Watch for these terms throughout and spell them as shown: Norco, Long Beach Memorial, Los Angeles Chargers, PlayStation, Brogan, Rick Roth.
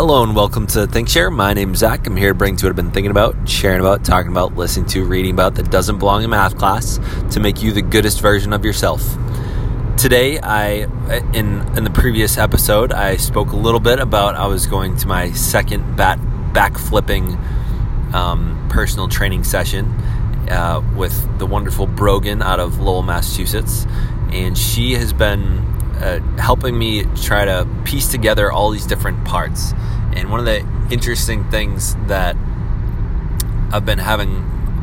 Hello and welcome to ThinkShare. My name's Zach. I'm here to bring to what I've been thinking about, sharing about, talking about, listening to, reading about that doesn't belong in math class to make you the goodest version of yourself. Today, in the previous episode, I spoke a little bit about I was going to my second back flipping personal training session with the wonderful Brogan out of Lowell, Massachusetts, and she has been helping me try to piece together all these different parts. And one of the interesting things that I've been having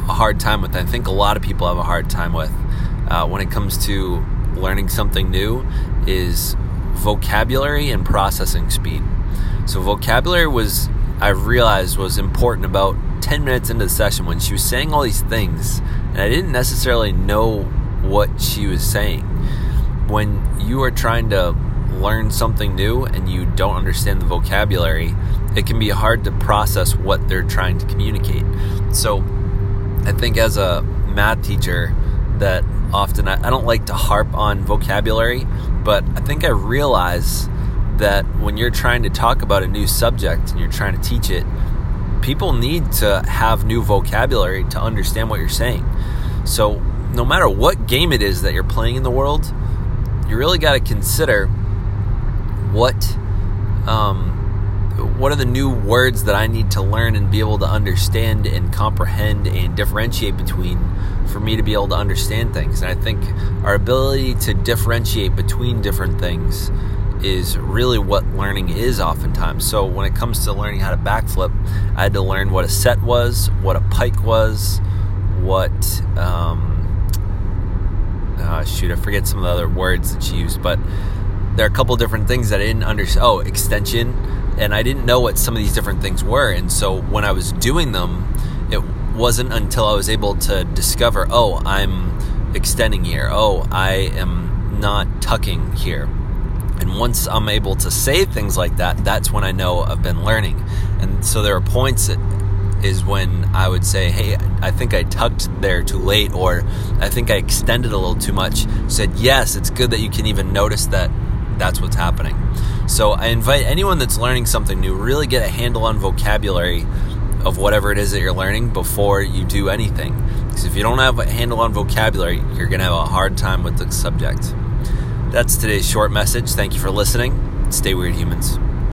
a hard time with, I think a lot of people have a hard time with when it comes to learning something new, is vocabulary and processing speed. So vocabulary I realized was important about 10 minutes into the session when she was saying all these things and I didn't necessarily know what she was saying. When you are trying to learn something new and you don't understand the vocabulary, it can be hard to process what they're trying to communicate. So I think as a math teacher that often I don't like to harp on vocabulary, but I think I realize that when you're trying to talk about a new subject and you're trying to teach it, people need to have new vocabulary to understand what you're saying. So no matter what game it is that you're playing in the world, you really got to consider what are the new words that I need to learn and be able to understand and comprehend and differentiate between for me to be able to understand things. And I think our ability to differentiate between different things is really what learning is oftentimes. So when it comes to learning how to backflip, I had to learn what a set was, what a pike was, what... I forget some of the other words that she used, but there are a couple different things that I didn't understand. Oh, extension. And I didn't know what some of these different things were. And so when I was doing them, it wasn't until I was able to discover, oh, I'm extending here. Oh, I am not tucking here. And once I'm able to say things like that, that's when I know I've been learning. And so there are points that is when I would say, hey, I think I tucked there too late, or I think I extended a little too much. Said, yes, it's good that you can even notice that that's what's happening. So I invite anyone that's learning something new, really get a handle on vocabulary of whatever it is that you're learning before you do anything. Because if you don't have a handle on vocabulary, you're going to have a hard time with the subject. That's today's short message. Thank you for listening. Stay weird, humans.